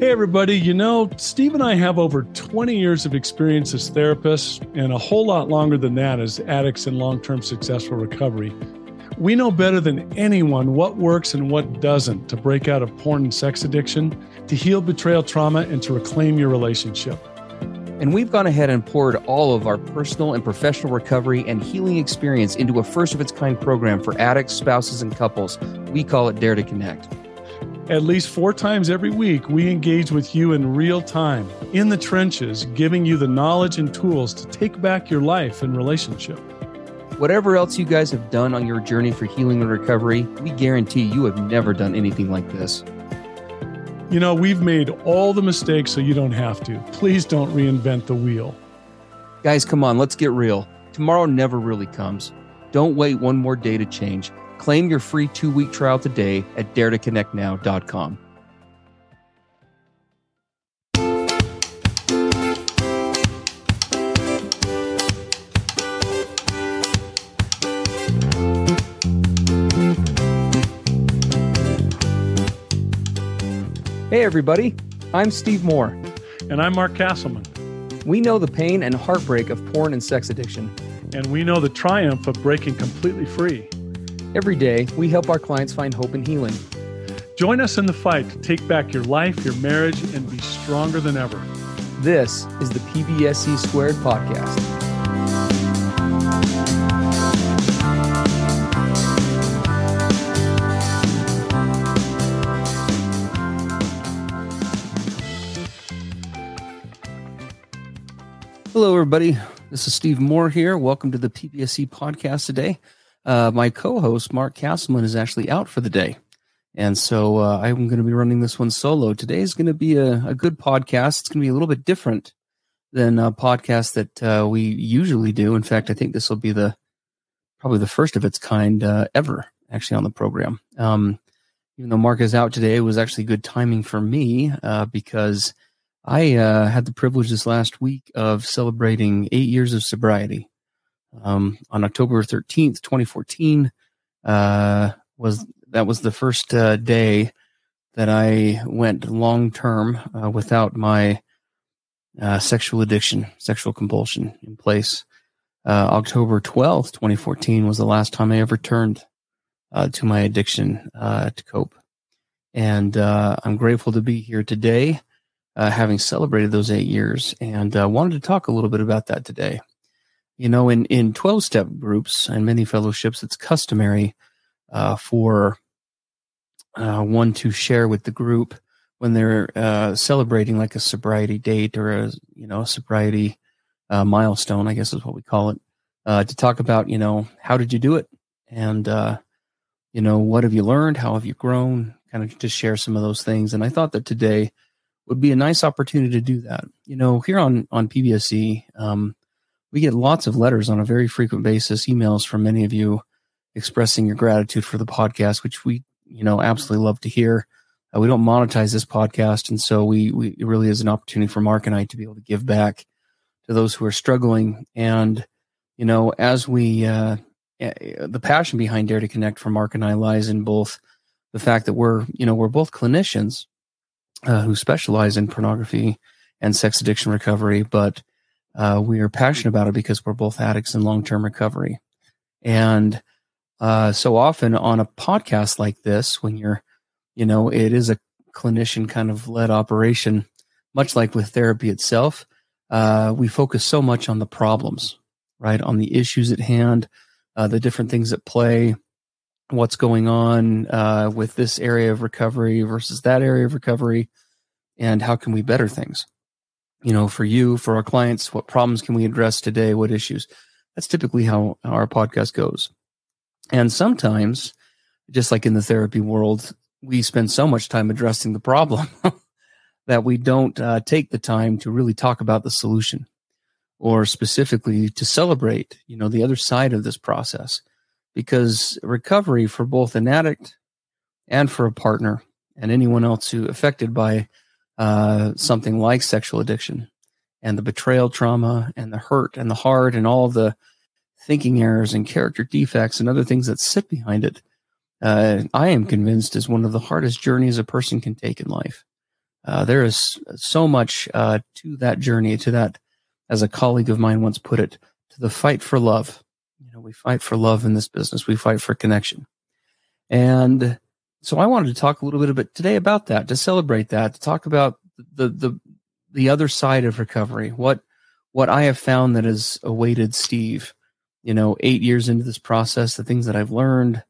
Hey, everybody. You know, Steve and I have over 20 years of experience as therapists and a whole lot longer than that as addicts in long-term successful recovery. We know better than anyone what works and what doesn't to break out of porn and sex addiction, to heal betrayal trauma, and to reclaim your relationship. And we've gone ahead and poured all of our personal and professional recovery and healing experience into a first-of-its-kind program for addicts, spouses, and couples. We call it Dare to Connect. At least 4 times every week, we engage with you in real time, in the trenches, giving you the knowledge and tools to take back your life and relationship. Whatever else you guys have done on your journey for healing and recovery, we guarantee you have never done anything like this. You know, we've made all the mistakes so you don't have to. Please don't reinvent the wheel. Guys, come on, let's get real. Tomorrow never really comes. Don't wait one more day to change. Claim your free 2-week trial today at DareToConnectNow.com. Hey, everybody. I'm Steve Moore. And I'm Mark Castleman. We know the pain and heartbreak of porn and sex addiction. And we know the triumph of breaking completely free. Every day, we help our clients find hope and healing. Join us in the fight to take back your life, your marriage, and be stronger than ever. This is the PBSC Squared Podcast. Hello, everybody. This is Steve Moore here. Welcome to the PBSC Podcast today. My co-host, Mark Castleman, is actually out for the day. And so I'm going to be running this one solo. Today is going to be a good podcast. It's going to be a little bit different than a podcast that we usually do. In fact, I think this will be probably the first of its kind ever, actually, on the program. Even though Mark is out today, it was actually good timing for me because I had the privilege this last week of celebrating 8 years of sobriety. On October 13th, 2014, was the first day that I went long-term without my sexual addiction, sexual compulsion in place. October 12th, 2014 was the last time I ever turned to my addiction to cope. And I'm grateful to be here today, having celebrated those 8 years, and wanted to talk a little bit about that today. You know, in 12-step groups and many fellowships, it's customary for one to share with the group when they're celebrating like a sobriety date or a sobriety milestone, I guess is what we call it, to talk about, you know, how did you do it? And, you know, what have you learned? How have you grown? Kind of to share some of those things. And I thought that today would be a nice opportunity to do that. You know, here on PBSC, we get lots of letters on a very frequent basis, emails from many of you expressing your gratitude for the podcast, which we, you know, absolutely love to hear. We don't monetize this podcast. And so we it really is an opportunity for Mark and I to be able to give back to those who are struggling. And, you know, as we, the passion behind Dare to Connect for Mark and I lies in both the fact that we're both clinicians who specialize in pornography and sex addiction recovery, but we are passionate about it because we're both addicts in long-term recovery. And so often on a podcast like this, when you're, you know, it is a clinician kind of led operation, much like with therapy itself, we focus so much on the problems, right? On the issues at hand, the different things at play, what's going on with this area of recovery versus that area of recovery, and how can we better things? You know, for you, for our clients, what problems can we address today? What issues? That's typically how our podcast goes. And sometimes, just like in the therapy world, we spend so much time addressing the problem that we don't take the time to really talk about the solution, or specifically to celebrate, you know, the other side of this process. Because recovery for both an addict and for a partner and anyone else who affected by something like sexual addiction and the betrayal trauma and the hurt and the hard and all the thinking errors and character defects and other things that sit behind it, I am convinced is one of the hardest journeys a person can take in life. There is so much to that journey, to that, as a colleague of mine once put it, to the fight for love. You know, we fight for love in this business. We fight for connection. And so I wanted to talk a little bit today about that, to celebrate that, to talk about the other side of recovery, what I have found that has awaited Steve, you know, 8 years into this process, the things that I've learned,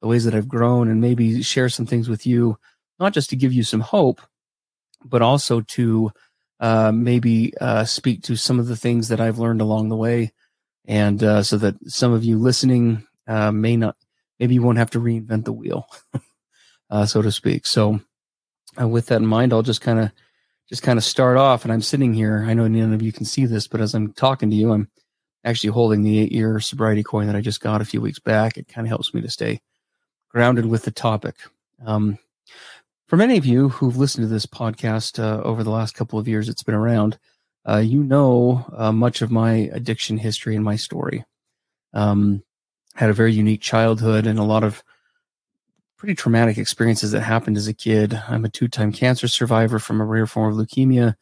the ways that I've grown, and maybe share some things with you, not just to give you some hope, but also to maybe speak to some of the things that I've learned along the way. And so that some of you listening maybe you won't have to reinvent the wheel, so to speak. So with that in mind, I'll just kind of start off. And I'm sitting here. I know none of you can see this, but as I'm talking to you, I'm actually holding the 8-year sobriety coin that I just got a few weeks back. It kind of helps me to stay grounded with the topic. For many of you who've listened to this podcast over the last couple of years it's been around, you know much of my addiction history and my story. Had a very unique childhood and a lot of pretty traumatic experiences that happened as a kid. I'm a 2-time cancer survivor from a rare form of leukemia,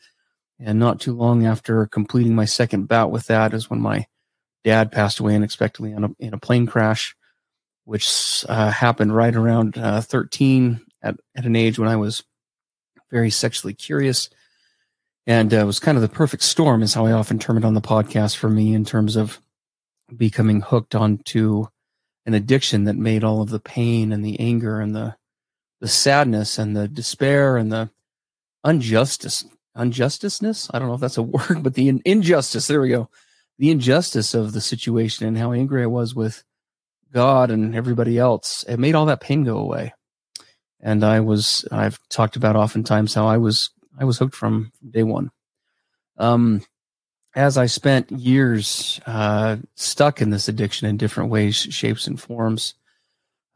and not too long after completing my second bout with that is when my dad passed away unexpectedly in a plane crash, which happened right around 13. At an age when I was very sexually curious, and it was kind of the perfect storm, is how I often term it on the podcast for me, in terms of becoming hooked onto an addiction that made all of the pain and the anger and the sadness and the despair and the injustice. I don't know if that's a word, but the injustice. There we go. The injustice of the situation and how angry I was with God and everybody else. It made all that pain go away. And I've talked about oftentimes how I was hooked from day one. As I spent years stuck in this addiction in different ways, shapes, and forms,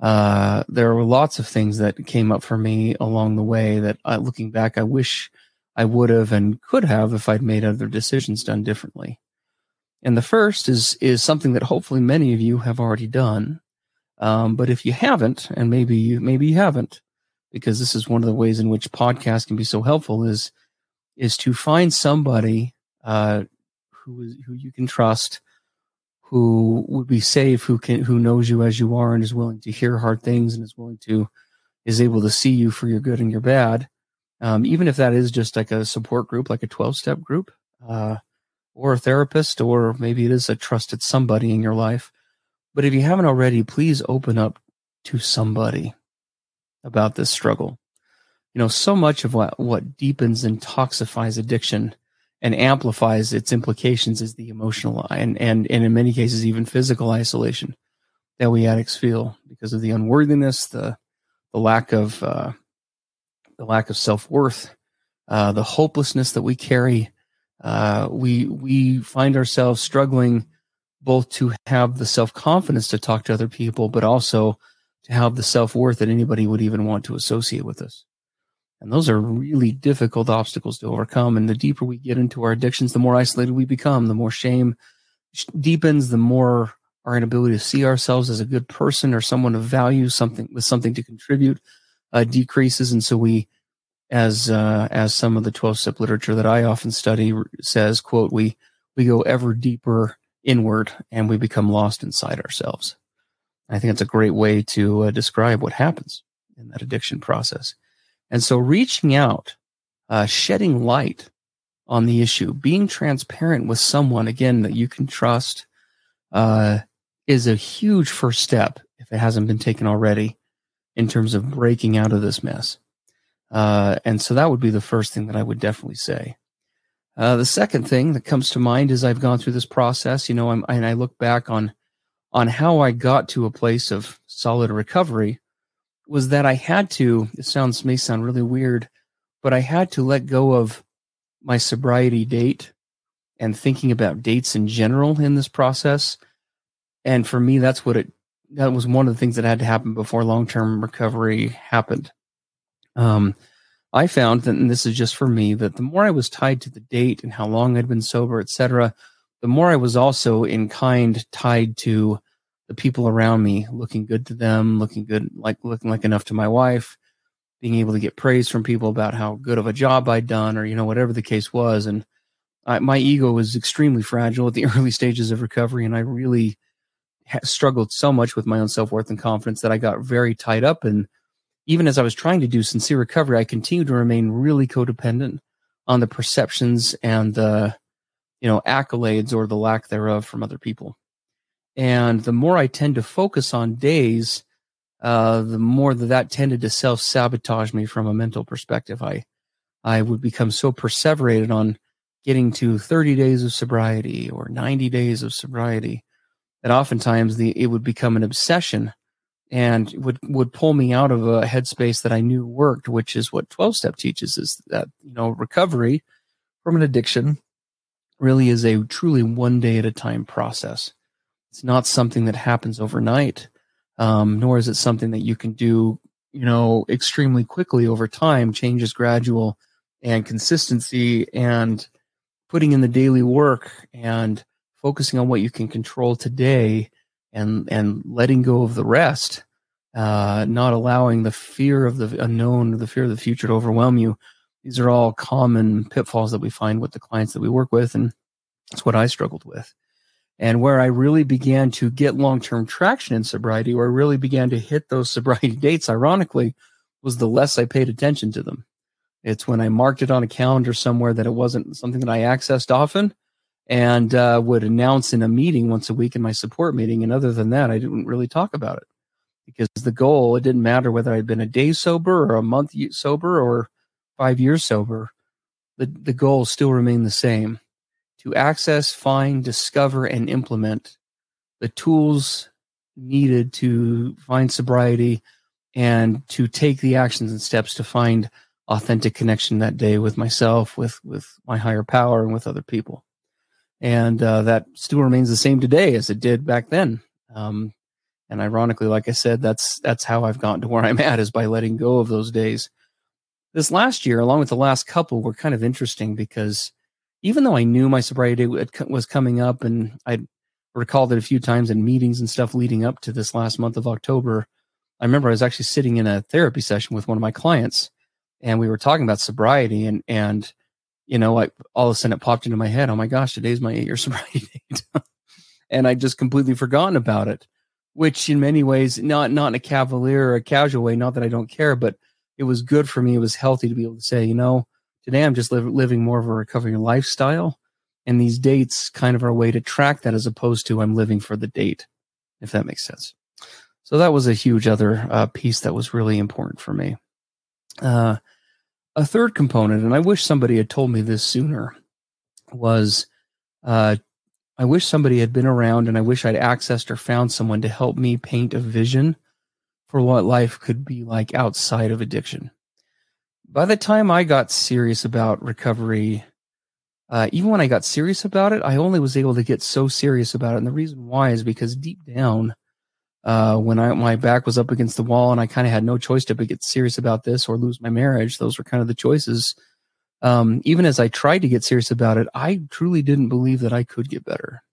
there were lots of things that came up for me along the way that, looking back, I wish I would have and could have if I'd made other decisions done differently. And the first is something that hopefully many of you have already done. But if you haven't, and maybe you haven't, because this is one of the ways in which podcasts can be so helpful, is to find somebody who you can trust, who would be safe, who knows you as you are and is willing to hear hard things and is able to see you for your good and your bad, even if that is just like a support group, like a 12-step group, or a therapist, or maybe it is a trusted somebody in your life. But if you haven't already, please open up to somebody about this struggle. You know, so much of what deepens and toxifies addiction and amplifies its implications is the emotional and in many cases even physical isolation that we addicts feel because of the unworthiness, the lack of self-worth, the hopelessness that we carry. We find ourselves struggling both to have the self-confidence to talk to other people, but also to have the self-worth that anybody would even want to associate with us. And those are really difficult obstacles to overcome. And the deeper we get into our addictions, the more isolated we become, the more shame deepens, the more our inability to see ourselves as a good person or someone of value, something to contribute, decreases. And so we, as some of the 12-step literature that I often study says, quote, we go ever deeper inward, and we become lost inside ourselves. And I think that's a great way to describe what happens in that addiction process. And so reaching out, shedding light on the issue, being transparent with someone, again, that you can trust, is a huge first step, if it hasn't been taken already, in terms of breaking out of this mess. And so that would be the first thing that I would definitely say. The second thing that comes to mind is I've gone through this process, you know, and I look back on how I got to a place of solid recovery, was that I had to, it may sound really weird, but I had to let go of my sobriety date and thinking about dates in general in this process. And for me, that was one of the things that had to happen before long-term recovery happened. I found that, and this is just for me, that the more I was tied to the date and how long I'd been sober, et cetera, the more I was also in kind tied to the people around me, looking good to them, looking like enough to my wife, being able to get praise from people about how good of a job I'd done, or, you know, whatever the case was. And my ego was extremely fragile at the early stages of recovery. And I really struggled so much with my own self-worth and confidence that I got very tied up. And even as I was trying to do sincere recovery, I continued to remain really codependent on the perceptions and the, you know, accolades or the lack thereof from other people. And the more I tend to focus on days, the more that tended to self-sabotage me from a mental perspective. I would become so perseverated on getting to 30 days of sobriety or 90 days of sobriety that oftentimes it would become an obsession and would pull me out of a headspace that I knew worked, which is what 12-step teaches, is that, you know, recovery from an addiction really is a truly one day at a time process. It's not something that happens overnight, nor is it something that you can do, you know, extremely quickly over time. Change is gradual, and consistency and putting in the daily work and focusing on what you can control today and letting go of the rest, not allowing the fear of the unknown, the fear of the future to overwhelm you. These are all common pitfalls that we find with the clients that we work with, and that's what I struggled with. And where I really began to get long-term traction in sobriety, where I really began to hit those sobriety dates, ironically, was the less I paid attention to them. It's when I marked it on a calendar somewhere that it wasn't something that I accessed often, and would announce in a meeting once a week in my support meeting. And other than that, I didn't really talk about it, because the goal, it didn't matter whether I'd been a day sober or a month sober or 5 years sober, the goals still remain the same: to access, find, discover, and implement the tools needed to find sobriety and to take the actions and steps to find authentic connection that day with myself, with my higher power, and with other people. And that still remains the same today as it did back then. And ironically, like I said, that's how I've gotten to where I'm at, is by letting go of those days. This last year, along with the last couple, were kind of interesting, because even though I knew my sobriety was coming up, and I recalled it a few times in meetings and stuff leading up to this last month of October, I remember I was actually sitting in a therapy session with one of my clients, and we were talking about sobriety, and you know, all of a sudden it popped into my head, oh my gosh, today's my 8-year sobriety date. And I'd just completely forgotten about it, which in many ways, not in a cavalier or a casual way, not that I don't care, but it was good for me. It was healthy to be able to say, you know, today I'm just living more of a recovery lifestyle, and these dates kind of are a way to track that, as opposed to I'm living for the date, if that makes sense. So that was a huge other piece that was really important for me. A third component, and I wish somebody had told me this sooner, was I wish somebody had been around, and I wish I'd accessed or found someone to help me paint a vision for what life could be like outside of addiction. By the time I got serious about recovery, even when I got serious about it, I only was able to get so serious about it. And the reason why is because deep down, when my back was up against the wall and I kind of had no choice to but get serious about this or lose my marriage, those were kind of the choices. Even as I tried to get serious about it, I truly didn't believe that I could get better.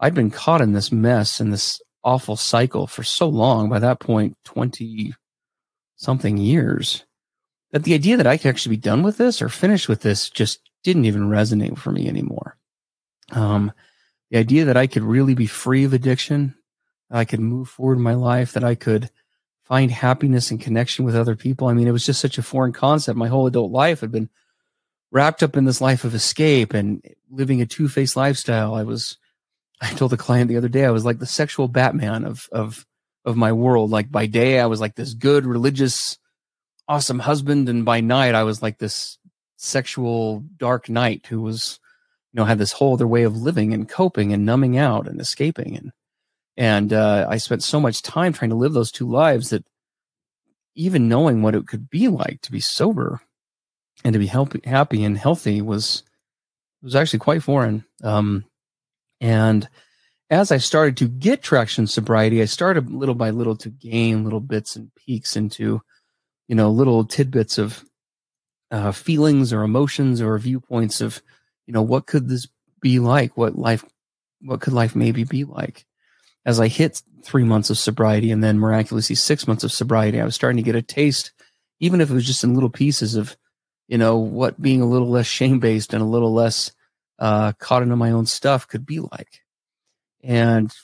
I'd been caught in this mess and this awful cycle for so long, by that point, 20-something years, that the idea that I could actually be done with this or finished with this just didn't even resonate for me anymore. The idea that I could really be free of addiction, that I could move forward in my life, that I could find happiness and connection with other people. I mean, it was just such a foreign concept. My whole adult life had been wrapped up in this life of escape and living a two-faced lifestyle. I told the client the other day, I was like the sexual Batman of my world. Like by day, I was like this good, religious, awesome husband, and by night I was like this sexual dark knight who was, you know, had this whole other way of living and coping and numbing out and escaping. And I spent so much time trying to live those two lives that even knowing what it could be like to be sober and to be happy and healthy was actually quite foreign. And as I started to get traction in sobriety, I started little by little to gain little bits and peaks into, you know, little tidbits of feelings or emotions or viewpoints of, you know, what could this be like? What could life maybe be like? As I hit 3 months of sobriety and then miraculously 6 months of sobriety, I was starting to get a taste even if it was just in little pieces of, you know, what being a little less shame-based and a little less caught into my own stuff could be like. And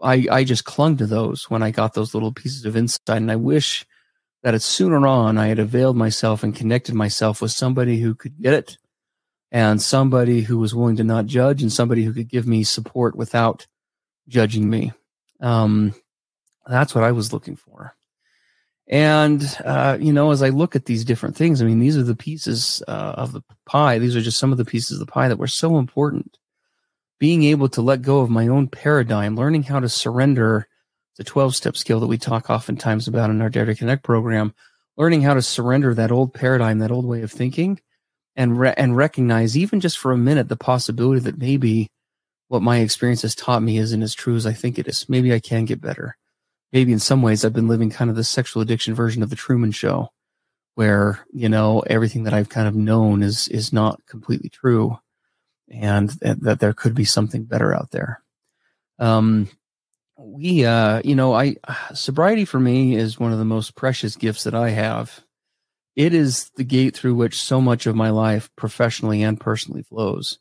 I just clung to those when I got those little pieces of insight. And I wish that sooner on I had availed myself and connected myself with somebody who could get it, and somebody who was willing to not judge, and somebody who could give me support without judging me. That's what I was looking for. And, you know, as I look at these different things, I mean, these are the pieces of the pie. These are just some of the pieces of the pie that were so important. Being able to let go of my own paradigm, learning how to surrender, the 12-step skill that we talk oftentimes about in our Dare to Connect program, learning how to surrender that old paradigm, that old way of thinking, and recognize even just for a minute the possibility that maybe what my experience has taught me isn't as true as I think it is. Maybe I can get better. Maybe in some ways I've been living kind of the sexual addiction version of the Truman Show, where, you know, everything that I've kind of known is not completely true, and that there could be something better out there. Sobriety for me is one of the most precious gifts that I have. It is the gate through which so much of my life professionally and personally flows.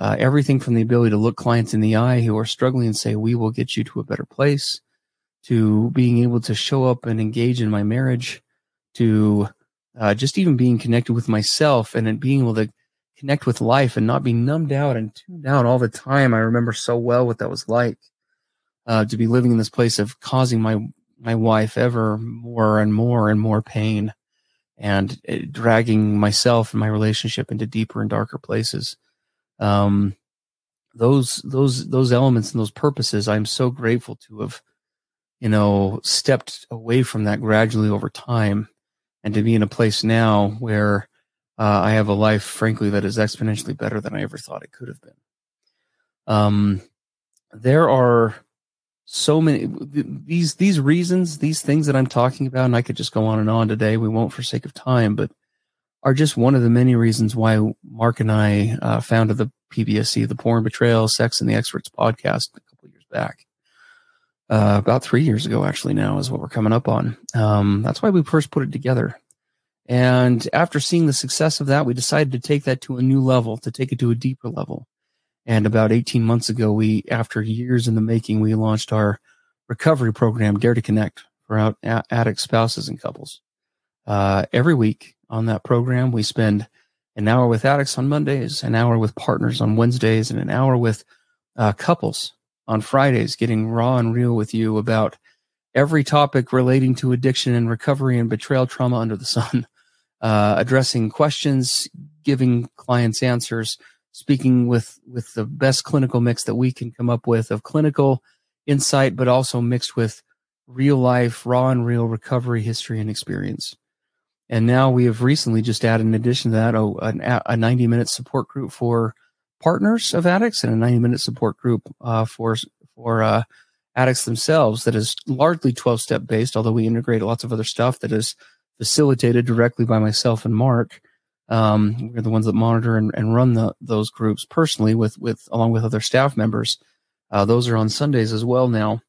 Everything from the ability to look clients in the eye who are struggling and say, we will get you to a better place, to being able to show up and engage in my marriage, to just even being connected with myself and then being able to connect with life and not be numbed out and tuned out all the time. I remember so well what that was like. To be living in this place of causing my wife ever more and more and more pain, and dragging myself and my relationship into deeper and darker places. Those elements and those purposes, I'm so grateful to have, you know, stepped away from that gradually over time, and to be in a place now where I have a life, frankly, that is exponentially better than I ever thought it could have been. There are so many, these reasons, these things that I'm talking about, and I could just go on and on today. We won't for sake of time, but are just one of the many reasons why Mark and I founded the PBSC, the Porn, Betrayal, Sex, and the Experts podcast a couple years back. About 3 years ago, actually, now is what we're coming up on. That's why we first put it together. And after seeing the success of that, we decided to take that to a new level, to take it to a deeper level. And about 18 months ago, we, after years in the making, we launched our recovery program, Dare to Connect, for addicts, spouses, and couples. Every week on that program, we spend an hour with addicts on Mondays, an hour with partners on Wednesdays, and an hour with couples on Fridays, getting raw and real with you about every topic relating to addiction and recovery and betrayal trauma under the sun, addressing questions, giving clients answers, speaking with the best clinical mix that we can come up with of clinical insight, but also mixed with real life, raw and real recovery history and experience. And now we have recently just added, in addition to that, a 90-minute support group for partners of addicts, and a 90-minute support group for addicts themselves that is largely 12-step based, although we integrate lots of other stuff that is facilitated directly by myself and Mark. We're the ones that monitor and run those groups personally with along with other staff members. Those are on Sundays as well now.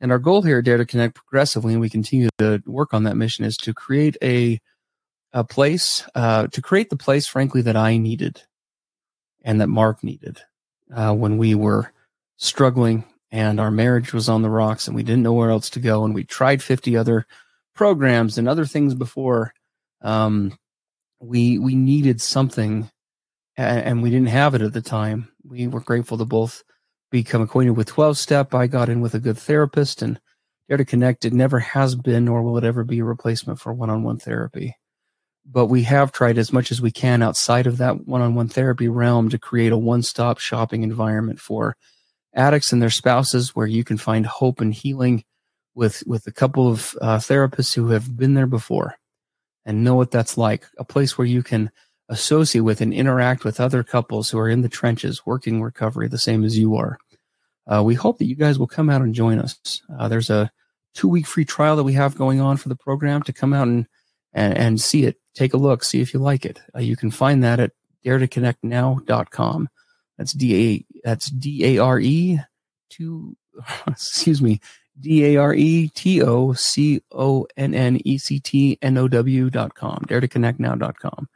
And our goal here at Dare to Connect progressively, and we continue to work on that mission, is to create a place, to create the place, frankly, that I needed and that Mark needed when we were struggling and our marriage was on the rocks and we didn't know where else to go. And we tried 50 other programs and other things before. We needed something, and we didn't have it at the time. We were grateful to both become acquainted with 12-step. I got in with a good therapist, and Dare to Connect, it never has been, nor will it ever be, a replacement for one-on-one therapy. But we have tried as much as we can outside of that one-on-one therapy realm to create a one-stop shopping environment for addicts and their spouses, where you can find hope and healing with a couple of therapists who have been there before and know what that's like, a place where you can associate with and interact with other couples who are in the trenches working recovery the same as you are. We hope that you guys will come out and join us. There's a 2-week free trial that we have going on for the program, to come out and see it, take a look, see if you like it. You can find that at DareToConnectNow.com. That's D-A-R-E DareToConnectNow.com, DareToConnectNow.com.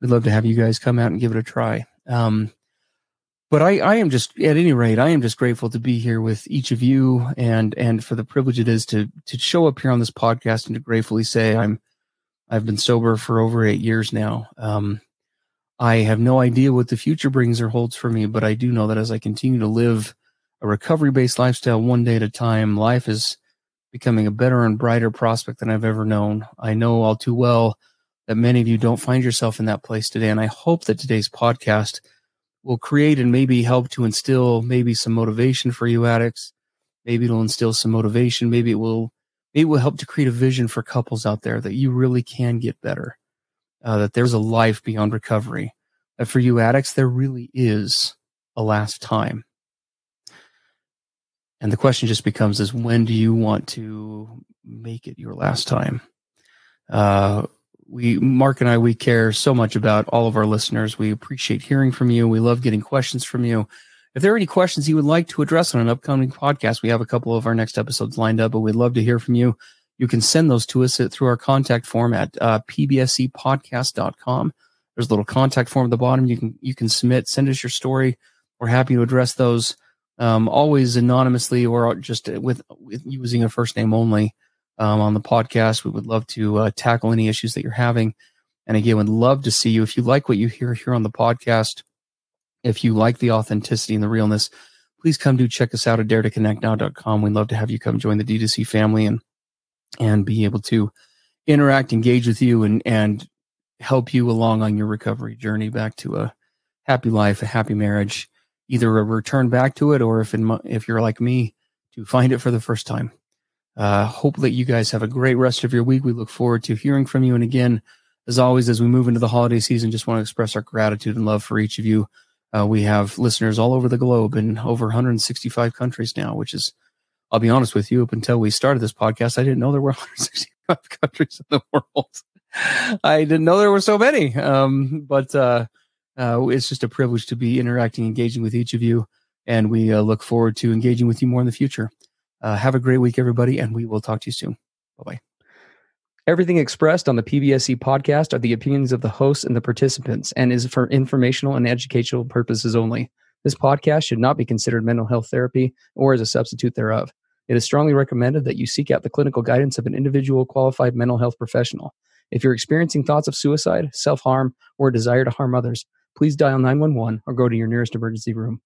We'd love to have you guys come out and give it a try. But I am just, at any rate, I am just grateful to be here with each of you, and for the privilege it is to show up here on this podcast and to gratefully say I've been sober for over 8 years now. I have no idea what the future brings or holds for me, but I do know that as I continue to live a recovery-based lifestyle one day at a time, life is becoming a better and brighter prospect than I've ever known. I know all too well that many of you don't find yourself in that place today, and I hope that today's podcast will create and maybe help to instill maybe some motivation for you addicts. Maybe it'll instill some motivation. Maybe it will help to create a vision for couples out there that you really can get better, that there's a life beyond recovery, that for you addicts, there really is a last time. And the question just becomes is, when do you want to make it your last time? Mark and I, we care so much about all of our listeners. We appreciate hearing from you. We love getting questions from you. If there are any questions you would like to address on an upcoming podcast, we have a couple of our next episodes lined up, but we'd love to hear from you. You can send those to us through our contact form at pbscpodcast.com. There's a little contact form at the bottom. You can send us your story. We're happy to address those, always anonymously or just with using a first name only. On the podcast, we would love to tackle any issues that you're having. And again, we'd love to see you. If you like what you hear here on the podcast, if you like the authenticity and the realness, please come do check us out at DareToConnectNow.com. We'd love to have you come join the D2C family and be able to interact, engage with you, and help you along on your recovery journey back to a happy life, a happy marriage, either a return back to it, or if you're like me, to find it for the first time. Hope that you guys have a great rest of your week. We look forward to hearing from you. And again, as always, as we move into the holiday season, just want to express our gratitude and love for each of you. We have listeners all over the globe in over 165 countries now, which is, I'll be honest with you, up until we started this podcast, I didn't know there were 165 countries in the world. I didn't know there were so many. But it's just a privilege to be interacting, engaging with each of you. And we look forward to engaging with you more in the future. Have a great week, everybody, and we will talk to you soon. Bye-bye. Everything expressed on the PBSC podcast are the opinions of the hosts and the participants and is for informational and educational purposes only. This podcast should not be considered mental health therapy or as a substitute thereof. It is strongly recommended that you seek out the clinical guidance of an individual qualified mental health professional. If you're experiencing thoughts of suicide, self-harm, or a desire to harm others, please dial 911 or go to your nearest emergency room.